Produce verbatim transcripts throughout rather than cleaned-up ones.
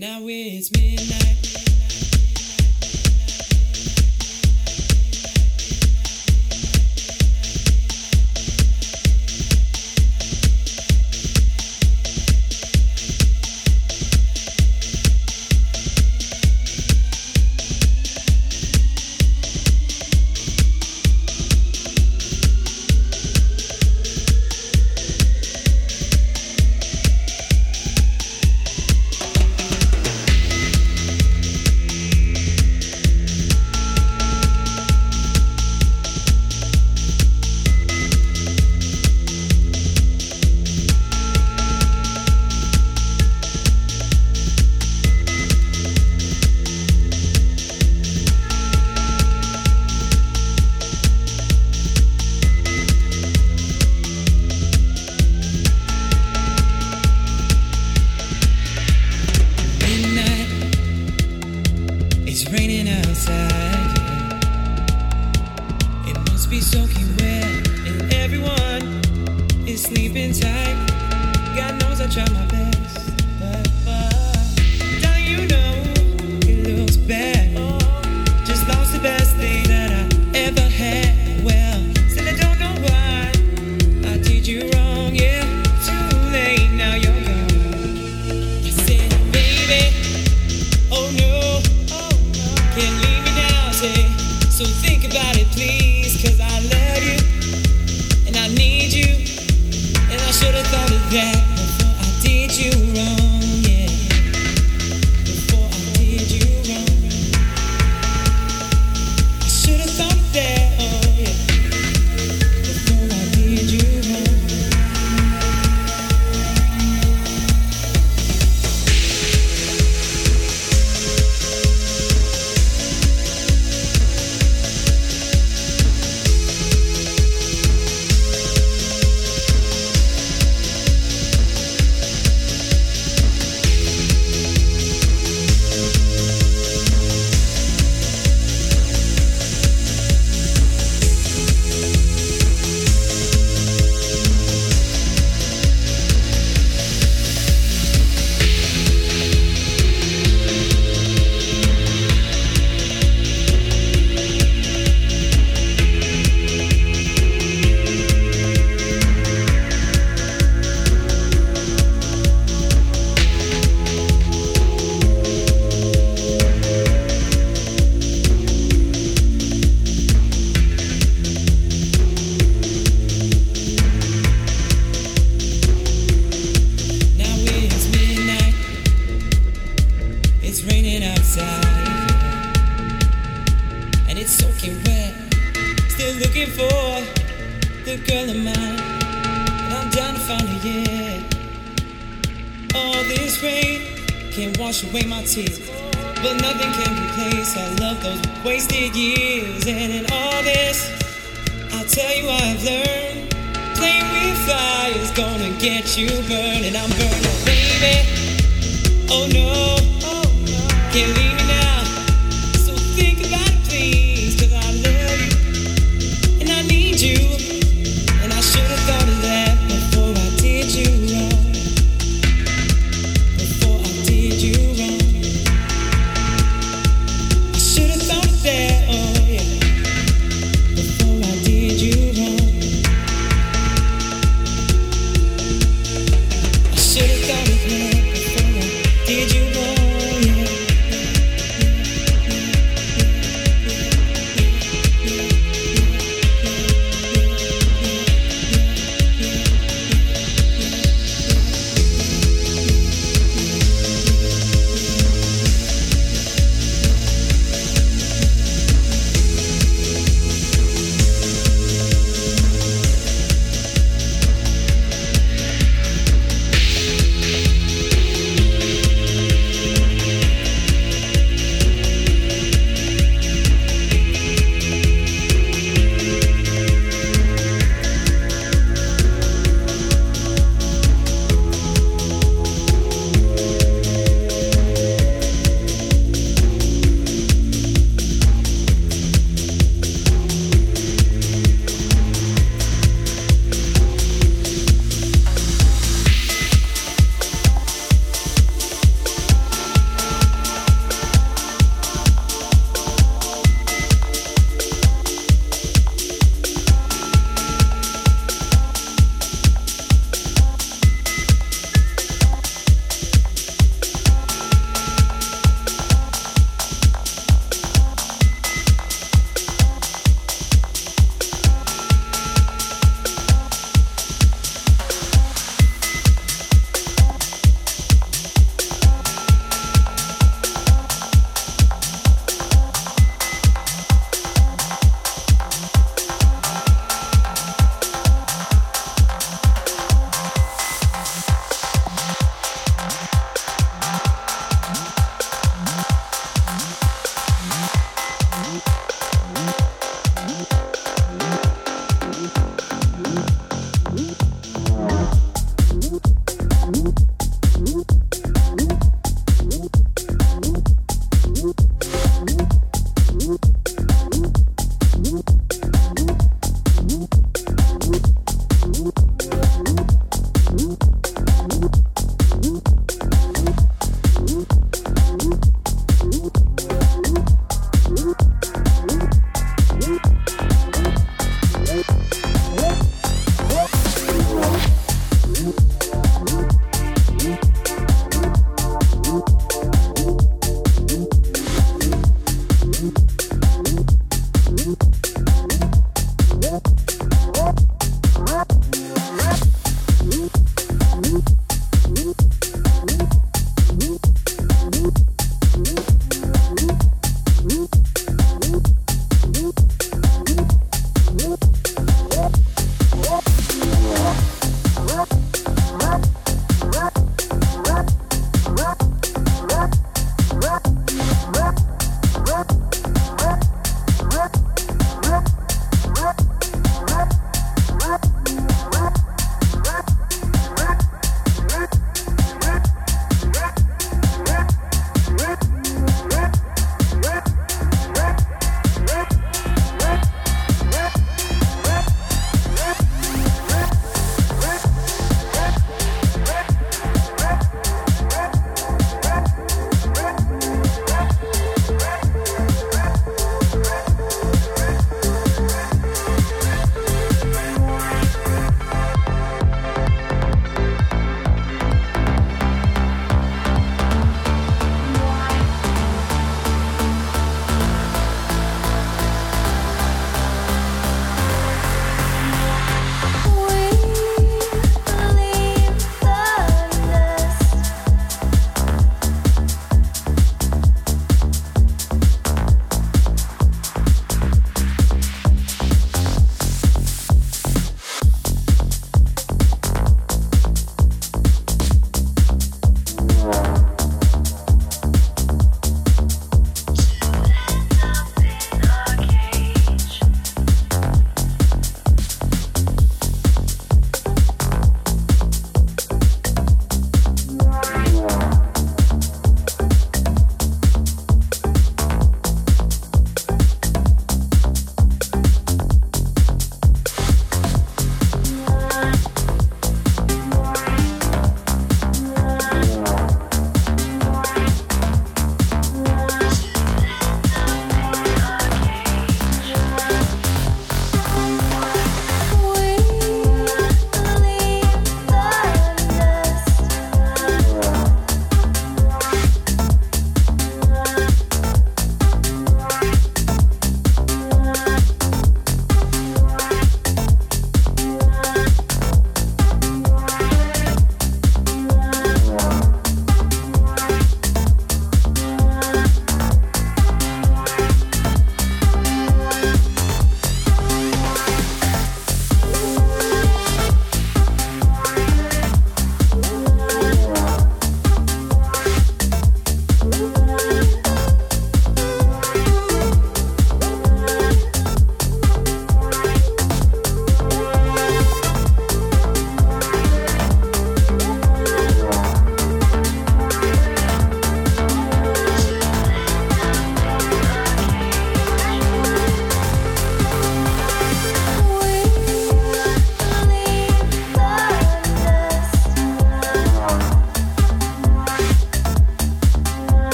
Now it's midnight. Did you know? Yeah.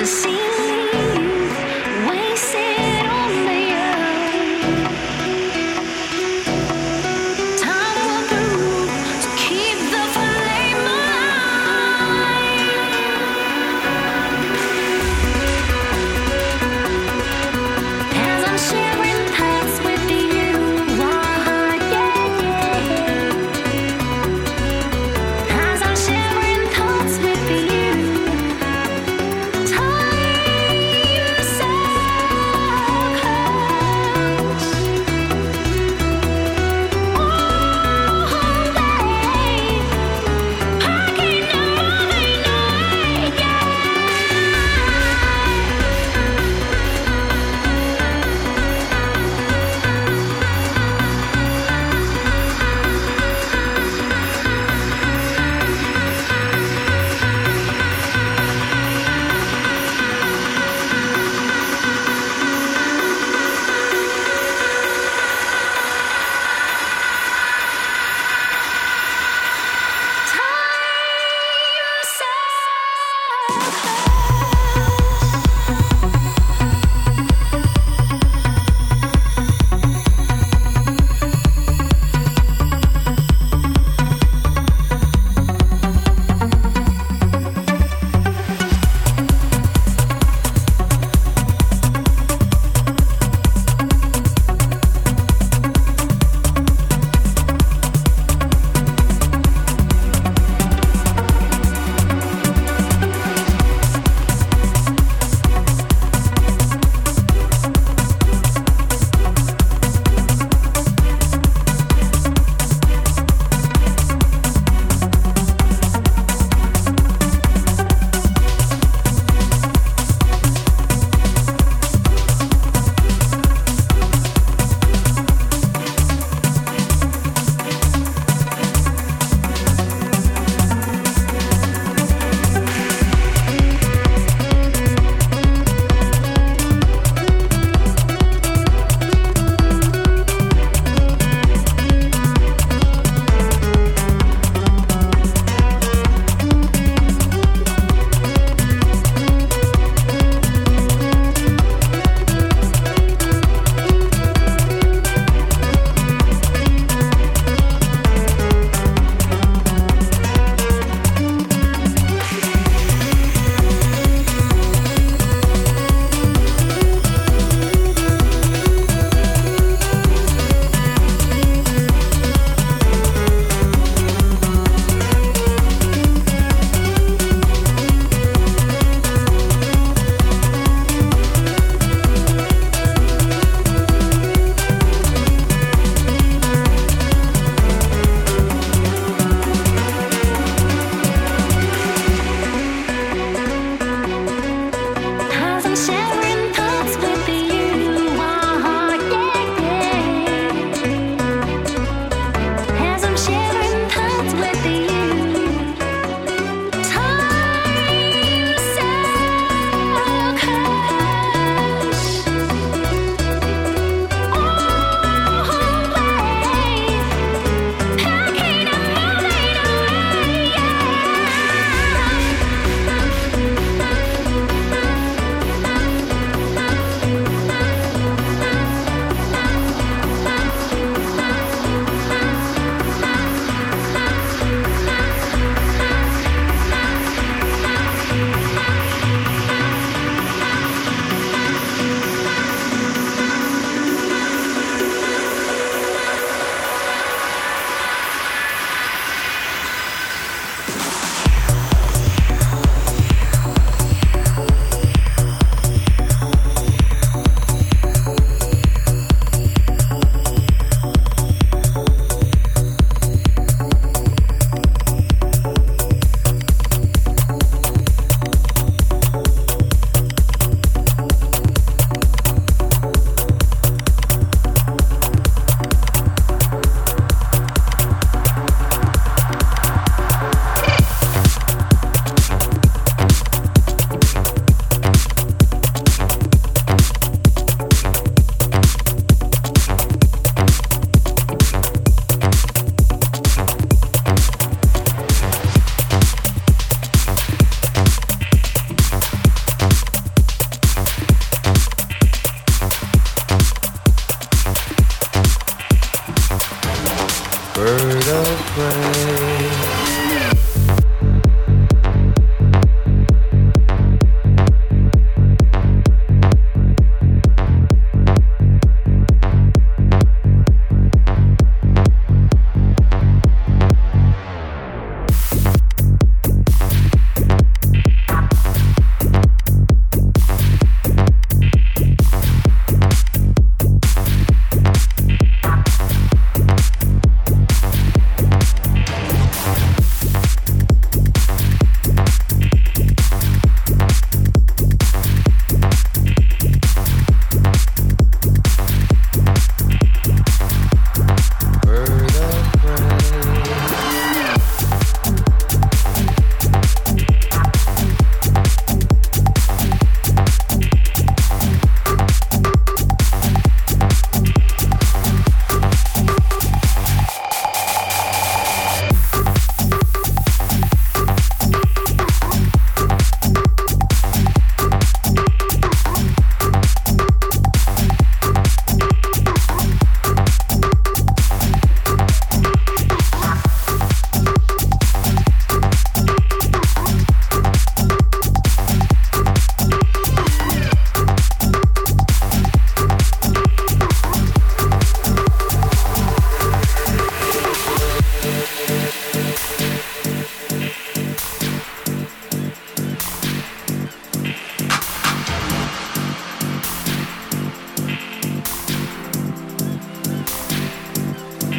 Time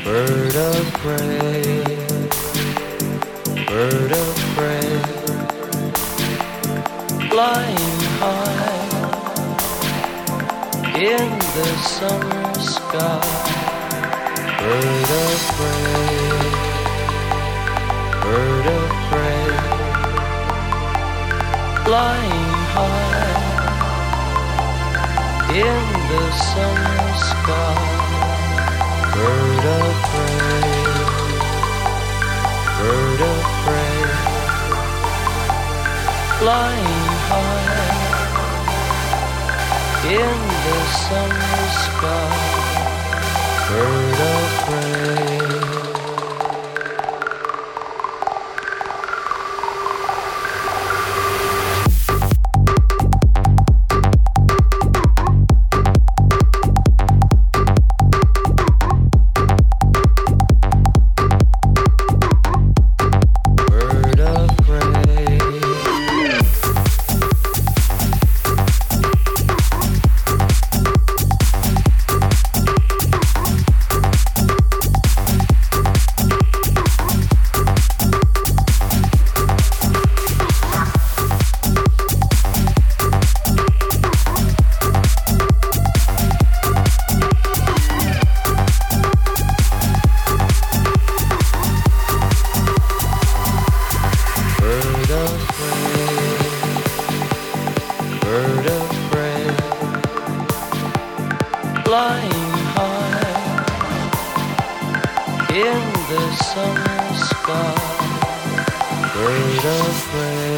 Bird of prey, bird of prey, flying high in the summer sky. Bird of prey, bird of prey, flying high in the summer sky. Bird of prey, bird of prey, flying high in the summer sky. Bird of prey. In the summer sky, bird of prey.